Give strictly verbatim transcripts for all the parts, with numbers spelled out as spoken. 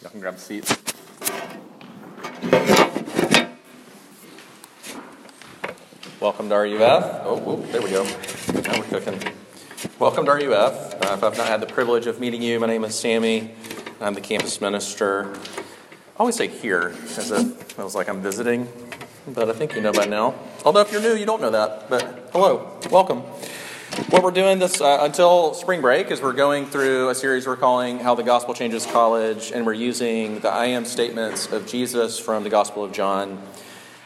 Y'all can grab seats. Welcome to R U F. Oh, whoa, there we go. Now we're cooking. Welcome to R U F. Uh, if I've not had the privilege of meeting you, my name is Sammy. I'm the campus minister. I always say here, as if it feels like I'm visiting, but I think you know by now. Although if you're new, you don't know that. But hello, welcome. What we're doing this uh, until spring break is we're going through a series we're calling How the Gospel Changes College, and we're using the I am statements of Jesus from the Gospel of John.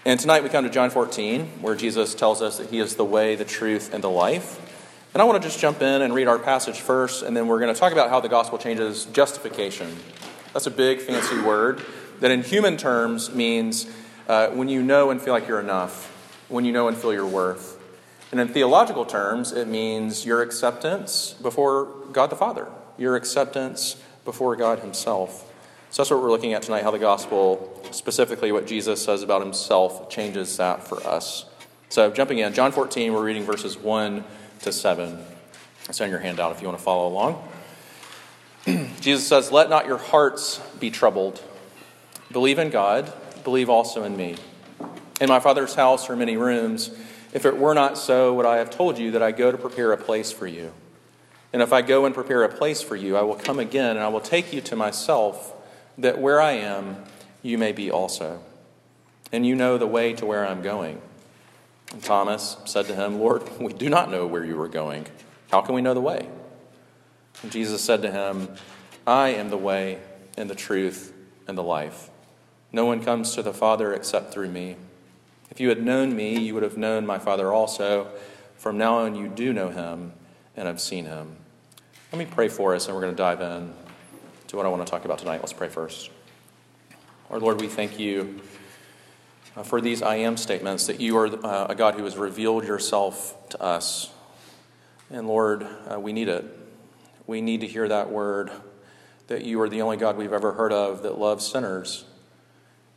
And tonight we come to John fourteen, where Jesus tells us that he is the way, the truth, and the life. And I want to just jump in and read our passage first, and then we're going to talk about how the gospel changes justification. That's a big, fancy word that in human terms means uh, when you know and feel like you're enough, when you know and feel your worth. And in theological terms, it means your acceptance before God the Father, your acceptance before God himself. So that's what we're looking at tonight, how the gospel, specifically what Jesus says about himself, changes that for us. So jumping in, John fourteen, we're reading verses one to seven. It's on your handout if you want to follow along. Jesus says, "Let not your hearts be troubled. Believe in God, believe also in me. In my Father's house are many rooms. If it were not so, would I have told you that I go to prepare a place for you? And if I go and prepare a place for you, I will come again, and I will take you to myself, that where I am, you may be also. And you know the way to where I'm going." And Thomas said to him, "Lord, we do not know where you are going. How can we know the way?" And Jesus said to him, "I am the way and the truth and the life. No one comes to the Father except through me. If you had known me, you would have known my Father also. From now on, you do know him and have seen him." Let me pray for us, and we're going to dive in to what I want to talk about tonight. Let's pray first. Our Lord, we thank you for these I am statements, that you are a God who has revealed yourself to us. And Lord, we need it. We need to hear that word, that you are the only God we've ever heard of that loves sinners.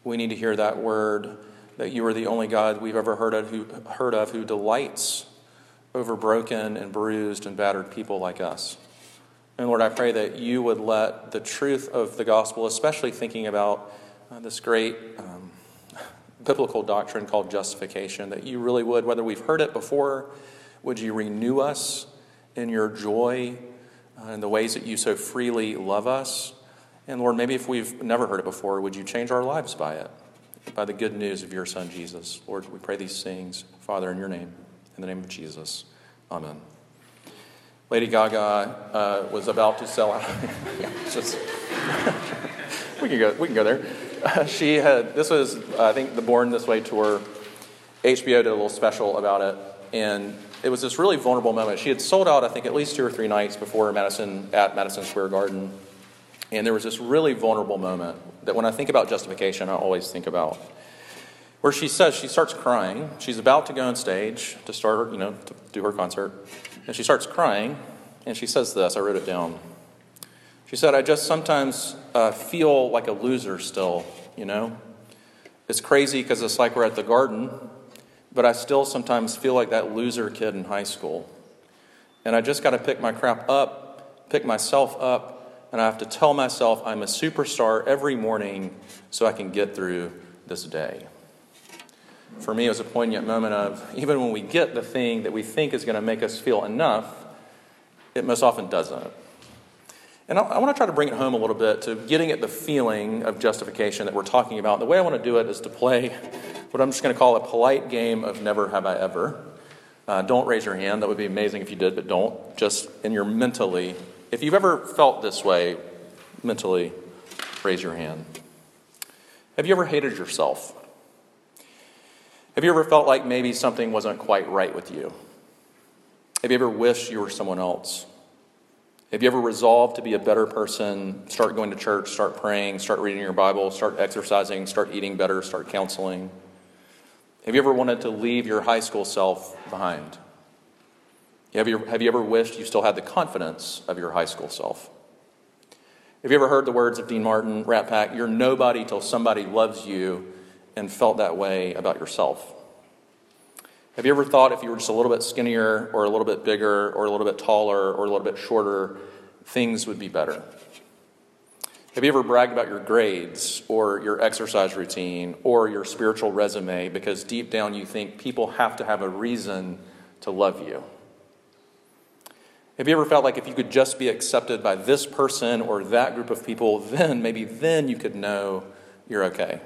We need to hear that word, that you are the only God we've ever heard of who, heard of who delights over broken and bruised and battered people like us. And Lord, I pray that you would let the truth of the gospel, especially thinking about uh, this great um, biblical doctrine called justification, that you really would, whether we've heard it before, would you renew us in your joy uh, in the ways that you so freely love us. And Lord, maybe if we've never heard it before, would you change our lives by it? By the good news of your Son, Jesus. Lord, we pray these things, Father, in your name, in the name of Jesus. Amen. Lady Gaga uh, was about to sell out. yeah, just, we can go. We can go there. Uh, she had. This was, uh, I think, the Born This Way tour. H B O did a little special about it, and it was this really vulnerable moment. She had sold out, I think, at least two or three nights before Madison at Madison Square Garden. And there was this really vulnerable moment that when I think about justification, I always think about where she says she starts crying. She's about to go on stage to start, you know, to do her concert. And she starts crying, and she says this. I wrote it down. She said, "I just sometimes uh, feel like a loser still, you know. It's crazy because it's like we're at the Garden, but I still sometimes feel like that loser kid in high school. And I just got to pick my crap up, pick myself up, and I have to tell myself I'm a superstar every morning so I can get through this day." For me, it was a poignant moment of even when we get the thing that we think is going to make us feel enough, it most often doesn't. And I, I want to try to bring it home a little bit to getting at the feeling of justification that we're talking about. The way I want to do it is to play what I'm just going to call a polite game of never have I ever. Uh, don't raise your hand. That would be amazing if you did, but don't. Just in your mentally. If you've ever felt this way mentally, raise your hand. Have you ever hated yourself? Have you ever felt like maybe something wasn't quite right with you? Have you ever wished you were someone else? Have you ever resolved to be a better person, start going to church, start praying, start reading your Bible, start exercising, start eating better, start counseling? Have you ever wanted to leave your high school self behind? Have you, have you ever wished you still had the confidence of your high school self? Have you ever heard the words of Dean Martin, Rat Pack, "You're nobody till somebody loves you," and felt that way about yourself? Have you ever thought if you were just a little bit skinnier or a little bit bigger or a little bit taller or a little bit shorter, things would be better? Have you ever bragged about your grades or your exercise routine or your spiritual resume because deep down you think people have to have a reason to love you? Have you ever felt like if you could just be accepted by this person or that group of people, then maybe then you could know you're okay?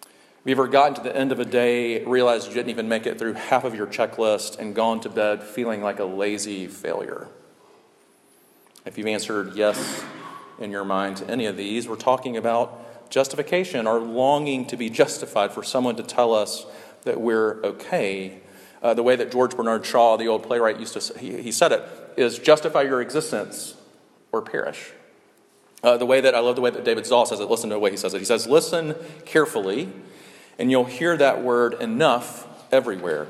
Have you ever gotten to the end of a day, realized you didn't even make it through half of your checklist, and gone to bed feeling like a lazy failure? If you've answered yes in your mind to any of these, we're talking about justification, our longing to be justified, for someone to tell us that we're okay. Uh, the way that George Bernard Shaw, the old playwright, used to he, he said it, is justify your existence or perish. Uh, the way that I love the way that David Zahl says it. Listen to the way he says it. He says, "Listen carefully, and you'll hear that word enough everywhere,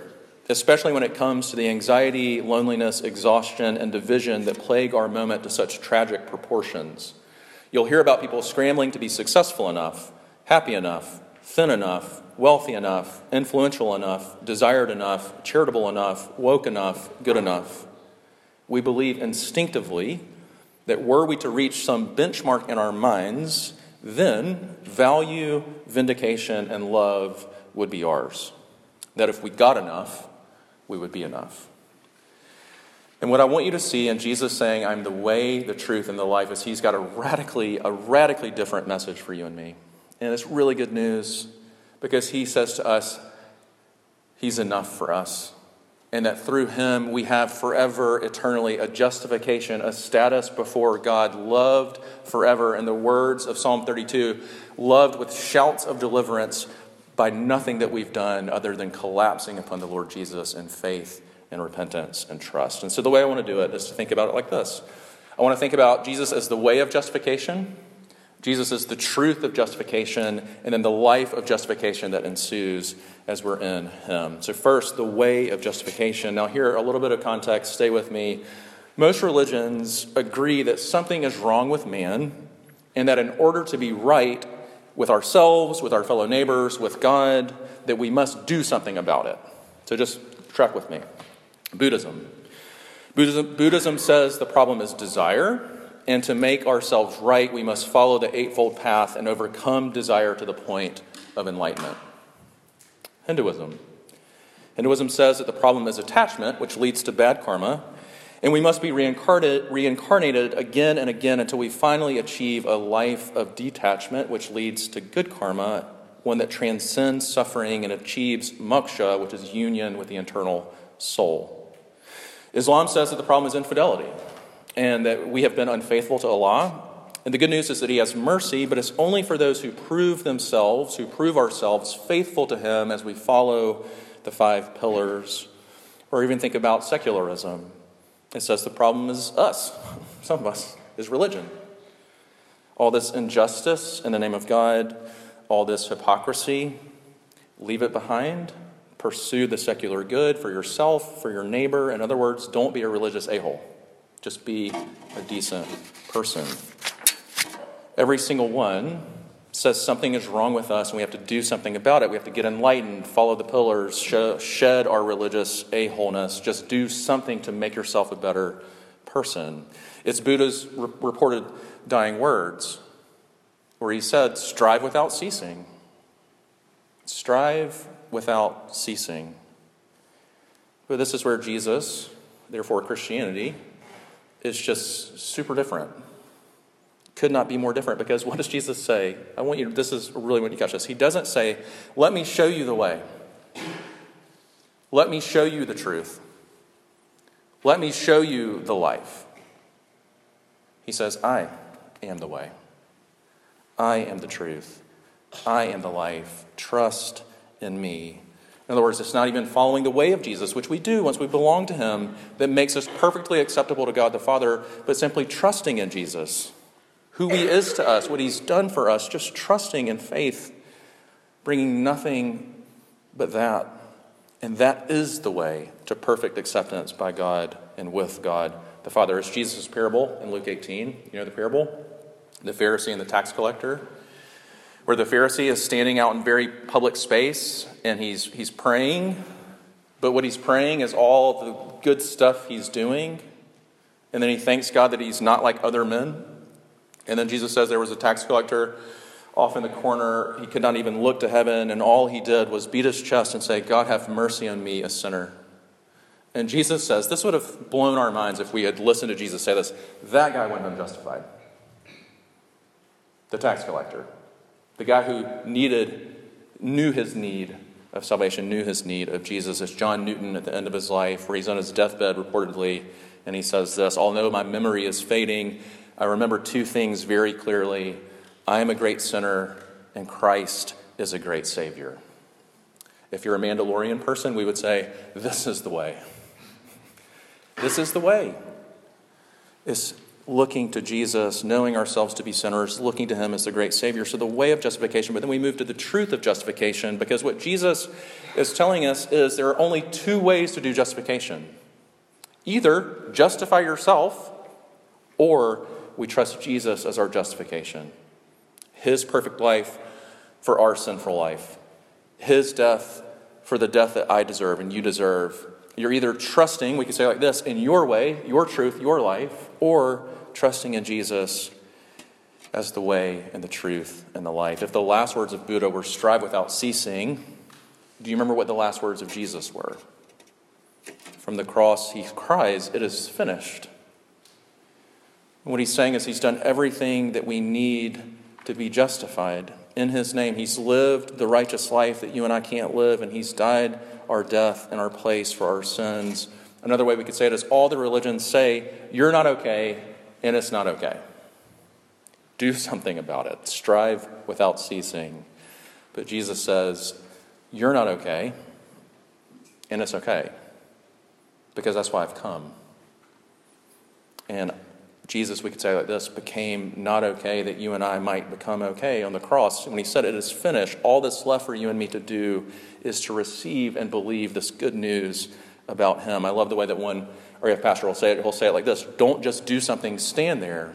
especially when it comes to the anxiety, loneliness, exhaustion, and division that plague our moment to such tragic proportions. You'll hear about people scrambling to be successful enough, happy enough, thin enough, wealthy enough, influential enough, desired enough, charitable enough, woke enough, good enough. We believe instinctively that were we to reach some benchmark in our minds, then value, vindication, and love would be ours. That if we got enough, we would be enough." And what I want you to see in Jesus saying, "I'm the way, the truth, and the life," is he's got a radically, a radically different message for you and me. And it's really good news because he says to us, he's enough for us. And that through him we have forever, eternally, a justification, a status before God, loved forever. In the words of Psalm thirty-two, loved with shouts of deliverance by nothing that we've done other than collapsing upon the Lord Jesus in faith and repentance and trust. And so the way I want to do it is to think about it like this. I want to think about Jesus as the way of justification, Jesus is the truth of justification, and then the life of justification that ensues as we're in him. So first, the way of justification. Now here, a little bit of context. Stay with me. Most religions agree that something is wrong with man, and that in order to be right with ourselves, with our fellow neighbors, with God, that we must do something about it. So just track with me. Buddhism. Buddhism, Buddhism says the problem is desire. And to make ourselves right, we must follow the Eightfold Path and overcome desire to the point of enlightenment. Hinduism. Hinduism says that the problem is attachment, which leads to bad karma, and we must be reincarnated, reincarnated again and again until we finally achieve a life of detachment, which leads to good karma, one that transcends suffering and achieves moksha, which is union with the internal soul. Islam says that the problem is infidelity, and that we have been unfaithful to Allah. And the good news is that he has mercy, but it's only for those who prove themselves, who prove ourselves faithful to him as we follow the five pillars. Or even think about secularism. It says the problem is us, some of us, is religion. All this injustice in the name of God, all this hypocrisy, leave it behind. Pursue the secular good for yourself, for your neighbor. In other words, don't be a religious a-hole. Just be a decent person. Every single one says something is wrong with us and we have to do something about it. We have to get enlightened, follow the pillars, shed our religious a-holeness. Just do something to make yourself a better person. It's Buddha's re- reported dying words where he said, strive without ceasing. Strive without ceasing. But this is where Jesus, therefore Christianity, it's just super different. Could not be more different, because what does Jesus say? I want you to, this is really when you catch this. He doesn't say, let me show you the way. Let me show you the truth. Let me show you the life. He says, I am the way. I am the truth. I am the life. Trust in me. In other words, it's not even following the way of Jesus, which we do once we belong to him, that makes us perfectly acceptable to God the Father, but simply trusting in Jesus, who he is to us, what he's done for us, just trusting in faith, bringing nothing but that. And that is the way to perfect acceptance by God and with God the Father. It's Jesus' parable in Luke eighteen. You know the parable? The Pharisee and the tax collector, where the Pharisee is standing out in very public space and he's he's praying, but what he's praying is all the good stuff he's doing, and then he thanks God that he's not like other men, And then Jesus says there was a tax collector off in the corner. He could not even look to heaven, and all he did was beat his chest and say, "God, have mercy on me, a sinner." And Jesus says, this would have blown our minds if we had listened to Jesus say this, that guy went home justified. The tax collector. The guy who needed, knew his need of salvation, knew his need of Jesus. It's John Newton at the end of his life, where he's on his deathbed reportedly, and he says this, "Although my memory is fading, I remember two things very clearly. I am a great sinner, and Christ is a great Savior." If you're a Mandalorian person, we would say, this is the way. This is the way. It's looking to Jesus, knowing ourselves to be sinners, looking to him as the great Savior. So the way of justification, but then we move to the truth of justification, because what Jesus is telling us is there are only two ways to do justification. Either justify yourself, or we trust Jesus as our justification. His perfect life for our sinful life. His death for the death that I deserve and you deserve. You're either trusting, we could say like this, in your way, your truth, your life, or trusting in Jesus as the way and the truth and the life. If the last words of Buddha were strive without ceasing, do you remember what the last words of Jesus were? From the cross, he cries, "It is finished." And what he's saying is he's done everything that we need to be justified. In his name, he's lived the righteous life that you and I can't live, and he's died our death in our place for our sins. Another way we could say it is all the religions say, you're not okay, and it's not okay. Do something about it. Strive without ceasing. But Jesus says, you're not okay, and it's okay, because that's why I've come. And Jesus, we could say like this, became not okay that you and I might become okay on the cross. When he said it is finished, all that's left for you and me to do is to receive and believe this good news about him. I love the way that one R U F pastor will say it. He'll say it like this, don't just do something, stand there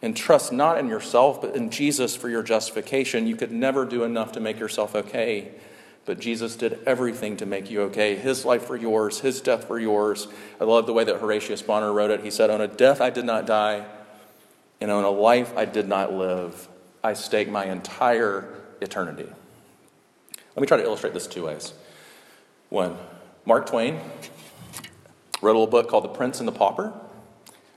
and trust not in yourself but in Jesus for your justification. You could never do enough to make yourself okay, but Jesus did everything to make you okay. His life for yours, his death for yours. I love the way that Horatius Bonner wrote it. He said, on a death I did not die, and on a life I did not live. I stake my entire eternity. Let me try to illustrate this two ways. One, Mark Twain wrote a little book called The Prince and the Pauper.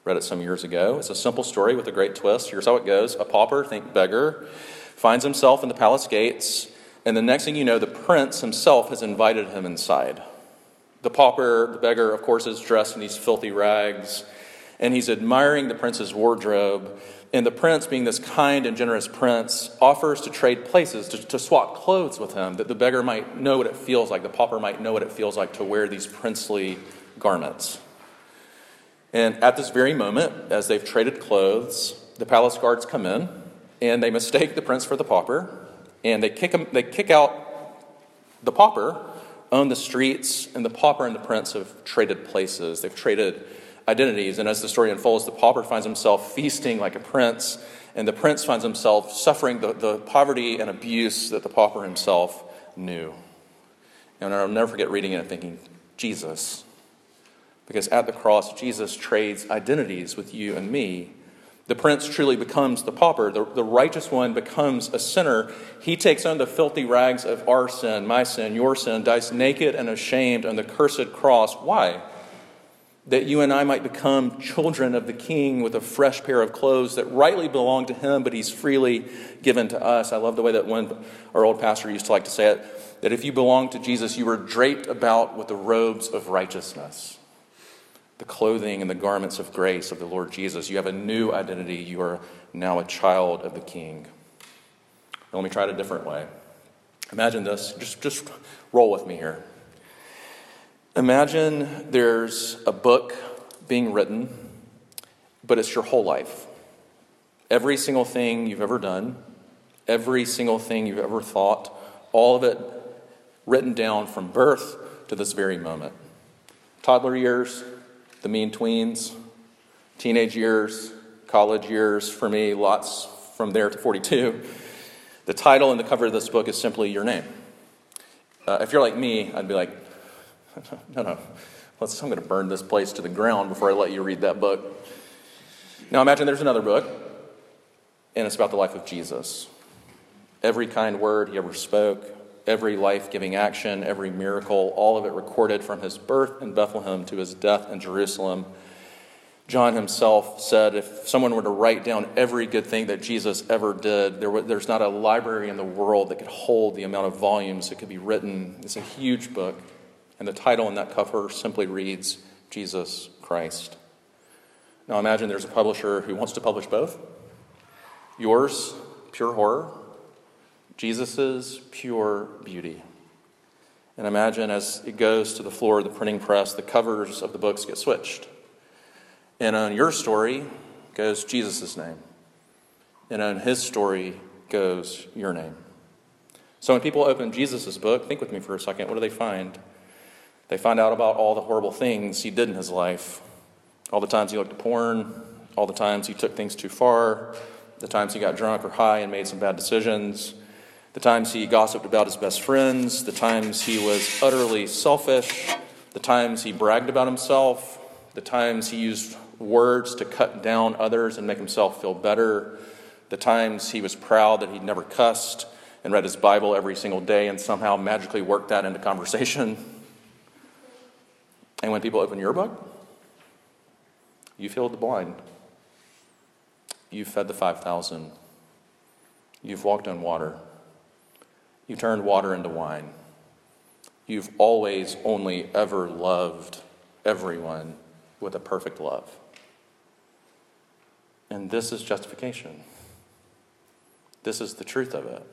Read it some years ago. It's a simple story with a great twist. Here's how it goes. A pauper, think beggar, finds himself in the palace gates. And the next thing you know, the prince himself has invited him inside. The pauper, the beggar, of course, is dressed in these filthy rags, and he's admiring the prince's wardrobe. And the prince, being this kind and generous prince, offers to trade places, to, to swap clothes with him, that the beggar might know what it feels like, the pauper might know what it feels like to wear these princely garments. And at this very moment, as they've traded clothes, the palace guards come in, and they mistake the prince for the pauper. And they kick him, they kick out the pauper on the streets, and the pauper and the prince have traded places. They've traded identities. And as the story unfolds, the pauper finds himself feasting like a prince, and the prince finds himself suffering the, the poverty and abuse that the pauper himself knew. And I'll never forget reading it and thinking, Jesus. Because at the cross, Jesus trades identities with you and me. The prince truly becomes the pauper. The, the righteous one becomes a sinner. He takes on the filthy rags of our sin, my sin, your sin, dies naked and ashamed on the cursed cross. Why? That you and I might become children of the King with a fresh pair of clothes that rightly belong to him, but he's freely given to us. I love the way that one, our old pastor used to like to say it, that if you belong to Jesus, you were draped about with the robes of righteousness. The clothing and the garments of grace of the Lord Jesus. You have a new identity. You are now a child of the King. Now let me try it a different way. Imagine this. Just, just roll with me here. Imagine there's a book being written, but it's your whole life. Every single thing you've ever done, every single thing you've ever thought, all of it written down from birth to this very moment. Toddler years, the mean tweens, teenage years, college years, for me, lots from there to forty-two. The title and the cover of this book is simply your name. Uh, if you're like me, I'd be like, no, no, let's, I'm going to burn this place to the ground before I let you read that book. Now imagine there's another book, and it's about the life of Jesus. Every kind word he ever spoke, every life-giving action, every miracle, all of it recorded from his birth in Bethlehem to his death in Jerusalem. John himself said if someone were to write down every good thing that Jesus ever did, there was, there's not a library in the world that could hold the amount of volumes that could be written. It's a huge book, and the title on that cover simply reads, Jesus Christ. Now imagine there's a publisher who wants to publish both. Yours, pure horror. Jesus's pure beauty. And imagine as it goes to the floor of the printing press, the covers of the books get switched. And on your story goes Jesus's name. And on his story goes your name. So when people open Jesus's book, think with me for a second, what do they find? They find out about all the horrible things he did in his life. All the times he looked at porn, all the times he took things too far, the times he got drunk or high and made some bad decisions, the times he gossiped about his best friends, the times he was utterly selfish, the times he bragged about himself, the times he used words to cut down others and make himself feel better, the times he was proud that he'd never cussed and read his Bible every single day and somehow magically worked that into conversation. And when people open your book, you've healed the blind. You've fed the five thousand. You've walked on water. You turned water into wine. You've always only ever loved everyone with a perfect love. And this is justification. This is the truth of it.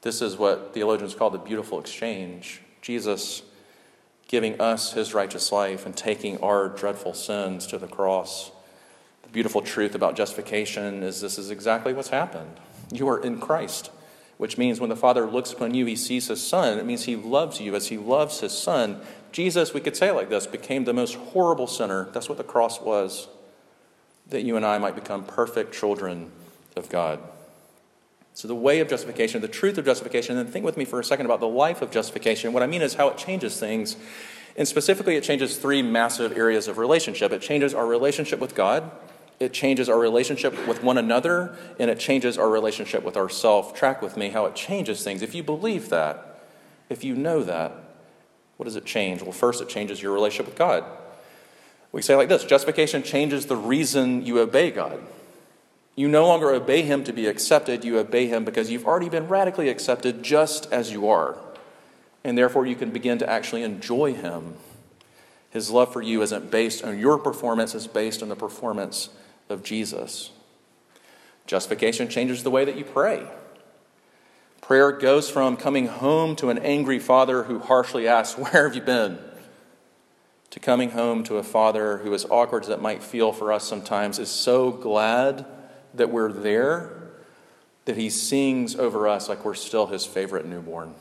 This is what theologians call the beautiful exchange. Jesus giving us his righteous life and taking our dreadful sins to the cross. The beautiful truth about justification is this is exactly what's happened. You are in Christ, which means when the Father looks upon you, he sees his Son. It means he loves you as he loves his Son. Jesus, we could say it like this, became the most horrible sinner. That's what the cross was, that you and I might become perfect children of God. So the way of justification, the truth of justification, and then think with me for a second about the life of justification. What I mean is how it changes things. And specifically, it changes three massive areas of relationship. It changes our relationship with God. It changes our relationship with one another, and it changes our relationship with ourselves. Track with me how it changes things. If you believe that, if you know that, what does it change? Well, first, it changes your relationship with God. We say it like this, justification changes the reason you obey God. You no longer obey him to be accepted. You obey him because you've already been radically accepted just as you are, and therefore you can begin to actually enjoy him. His love for you isn't based on your performance. It's based on the performance of Jesus. Justification changes the way that you pray. Prayer goes from coming home to an angry father who harshly asks, where have you been? To coming home to a father who, as awkward as it might feel for us sometimes, is so glad that we're there that he sings over us like we're still his favorite newborn.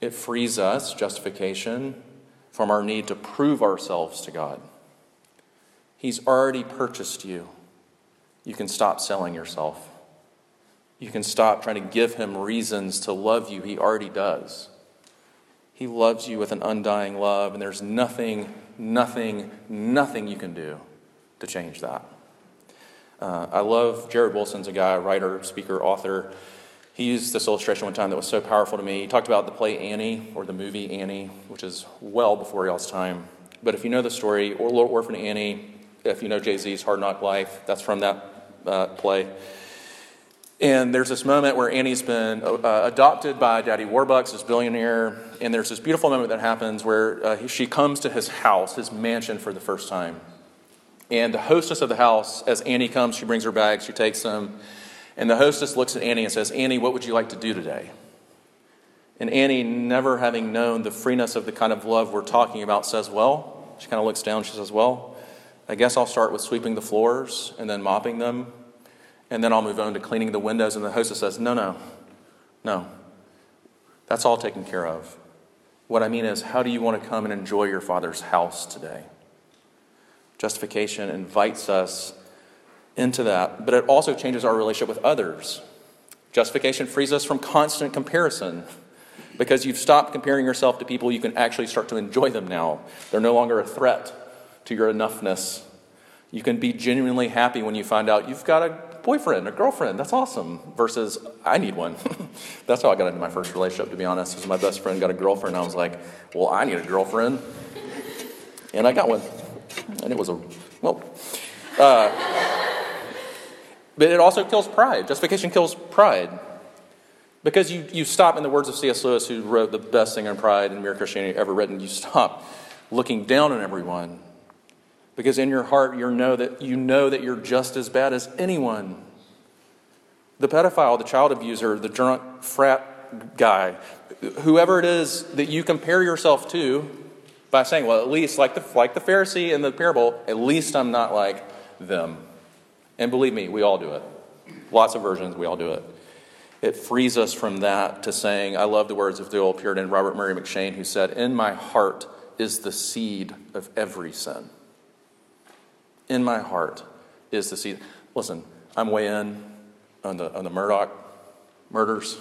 It frees us, justification, from our need to prove ourselves to God. He's already purchased you. You can stop selling yourself. You can stop trying to give him reasons to love you. He already does. He loves you with an undying love, and there's nothing, nothing, nothing you can do to change that. Uh, I love Jared Wilson's a guy, writer, speaker, author. He used this illustration one time that was so powerful to me. He talked about the play Annie, or the movie Annie, which is well before y'all's time. But if you know the story, or Little Orphan Annie, if you know Jay-Z's Hard Knock Life, that's from that uh, play. And there's this moment where Annie's been uh, adopted by Daddy Warbucks, this billionaire, and there's this beautiful moment that happens where uh, she comes to his house, his mansion, for the first time. And the hostess of the house, as Annie comes, she brings her bags, she takes them, and the hostess looks at Annie and says, Annie, what would you like to do today? And Annie, never having known the freeness of the kind of love we're talking about, says, well, she kind of looks down, she says, well, I guess I'll start with sweeping the floors and then mopping them, and then I'll move on to cleaning the windows. And the hostess says, no, no, no, that's all taken care of. What I mean is, how do you want to come and enjoy your Father's house today? Justification invites us into that, but it also changes our relationship with others. Justification frees us from constant comparison because you've stopped comparing yourself to people. You can actually start to enjoy them now. They're no longer a threat to your enoughness. You can be genuinely happy when you find out you've got a boyfriend or girlfriend. That's awesome. Versus, I need one. That's how I got into my first relationship, to be honest. Was my best friend got a girlfriend. And I was like, well, I need a girlfriend. And I got one. And it was a, well. Uh, but it also kills pride. Justification kills pride. Because you, you stop, in the words of C S. Lewis, who wrote the best thing on pride and Mere Christianity ever written, you stop looking down on everyone. Because in your heart, you know that you know that you're just as bad as anyone. The pedophile, the child abuser, the drunk frat guy, whoever it is that you compare yourself to by saying, well, at least like the, like the Pharisee in the parable, at least I'm not like them. And believe me, we all do it. Lots of versions, we all do it. It frees us from that to saying, I love the words of the old Puritan Robert Murray McShane, who said, in my heart is the seed of every sin. In my heart is the seed. Listen, I'm way in on the on the Murdoch murders,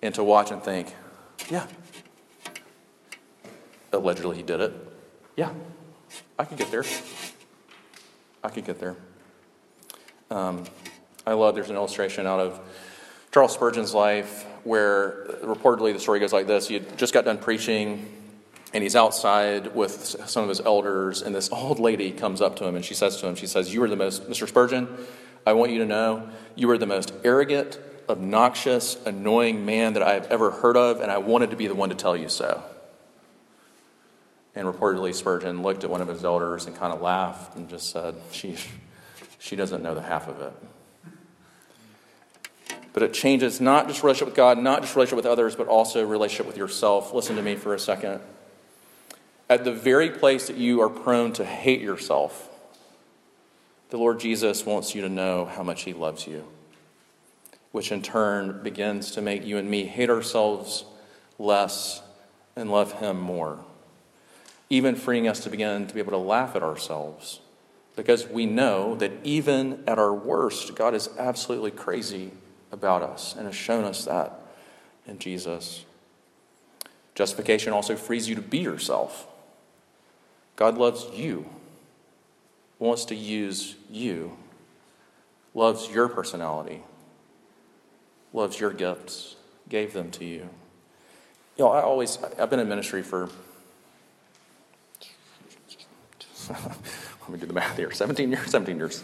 and to watch and think, yeah, allegedly he did it. Yeah, I could get there. I could get there. Um, I love. There's an illustration out of Charles Spurgeon's life where reportedly the story goes like this: he had just got done preaching. And he's outside with some of his elders, and this old lady comes up to him, and she says to him, she says, you are the most, Mister Spurgeon, I want you to know, you are the most arrogant, obnoxious, annoying man that I've ever heard of, and I wanted to be the one to tell you so. And reportedly Spurgeon looked at one of his elders and kind of laughed and just said, she, she doesn't know the half of it. But it changes not just relationship with God, not just relationship with others, but also relationship with yourself. Listen to me for a second. At the very place that you are prone to hate yourself, the Lord Jesus wants you to know how much he loves you, which in turn begins to make you and me hate ourselves less and love him more, even freeing us to begin to be able to laugh at ourselves, because we know that even at our worst, God is absolutely crazy about us and has shown us that in Jesus. Justification also frees you to be yourself. God loves you, wants to use you, loves your personality, loves your gifts, gave them to you. You know, I always, I've been in ministry for, let me do the math here, seventeen years, seventeen years,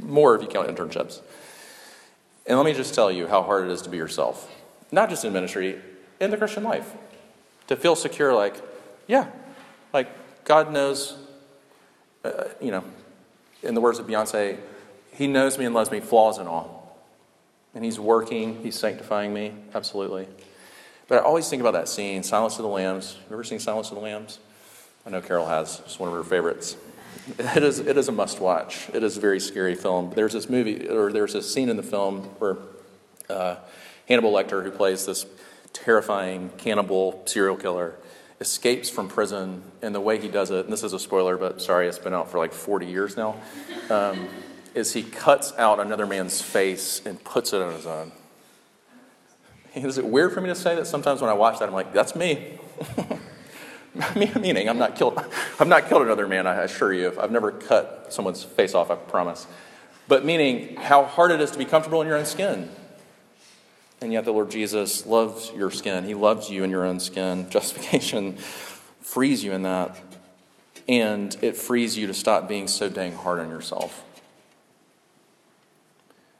more if you count internships. And let me just tell you how hard it is to be yourself, not just in ministry, in the Christian life, to feel secure like, yeah, like, God knows, uh, you know, in the words of Beyoncé, he knows me and loves me, flaws and all. And he's working, he's sanctifying me, absolutely. But I always think about that scene, Silence of the Lambs. Have you ever seen Silence of the Lambs? I know Carol has. It's one of her favorites. It is it is a must-watch. It is a very scary film. There's this movie, or there's this scene in the film where uh, Hannibal Lecter, who plays this terrifying cannibal serial killer, escapes from prison, and the way he does it, and this is a spoiler, but sorry, it's been out for like forty years now, um, is he cuts out another man's face and puts it on his own. And is it weird for me to say that sometimes when I watch that, I'm like, that's me. Meaning, I'm not killed. I've not killed another man, I assure you. I've never cut someone's face off, I promise. But meaning how hard it is to be comfortable in your own skin. And yet the Lord Jesus loves your skin. He loves you in your own skin. Justification frees you in that. And it frees you to stop being so dang hard on yourself.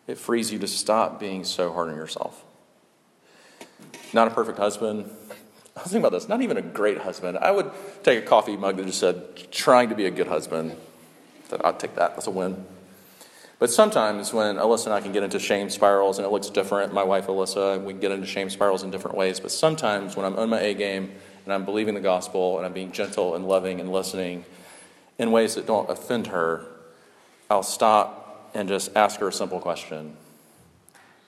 It frees you to stop being so hard on yourself. Not a perfect husband. I was thinking about this. Not even a great husband. I would take a coffee mug that just said, trying to be a good husband. I'd take that. That's a win. But sometimes when Alyssa and I can get into shame spirals and it looks different, my wife Alyssa, we get into shame spirals in different ways, but sometimes when I'm on my A game and I'm believing the gospel and I'm being gentle and loving and listening in ways that don't offend her, I'll stop and just ask her a simple question.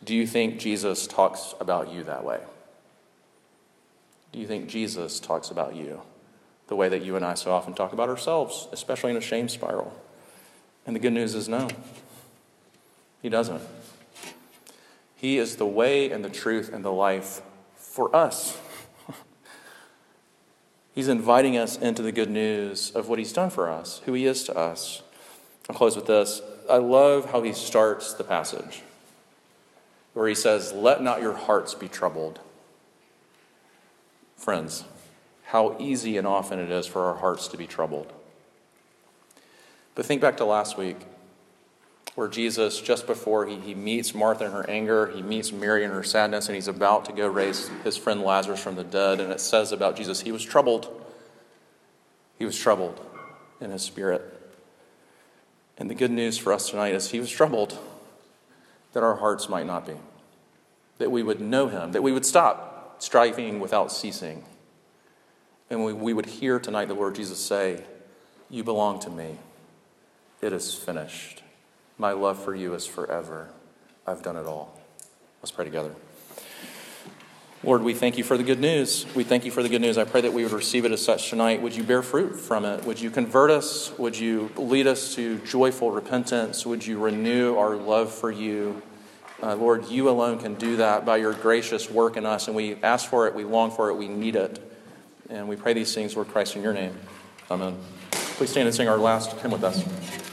Do you think Jesus talks about you that way? Do you think Jesus talks about you the way that you and I so often talk about ourselves, especially in a shame spiral? And the good news is no. He doesn't. He is the way and the truth and the life for us. He's inviting us into the good news of what he's done for us, who he is to us. I'll close with this. I love how he starts the passage, where he says, "Let not your hearts be troubled." Friends, how easy and often it is for our hearts to be troubled. But think back to last week, where Jesus, just before he, he meets Martha in her anger, he meets Mary in her sadness, and he's about to go raise his friend Lazarus from the dead, and it says about Jesus, he was troubled. He was troubled in his spirit. And the good news for us tonight is he was troubled that our hearts might not be, that we would know him, that we would stop striving without ceasing. And we, we would hear tonight the Lord Jesus say, "You belong to me. It is finished. My love for you is forever. I've done it all." Let's pray together. Lord, we thank you for the good news. We thank you for the good news. I pray that we would receive it as such tonight. Would you bear fruit from it? Would you convert us? Would you lead us to joyful repentance? Would you renew our love for you? Uh, Lord, you alone can do that by your gracious work in us. And we ask for it. We long for it. We need it. And we pray these things, Lord Christ, in your name. Amen. Please stand and sing our last hymn with us.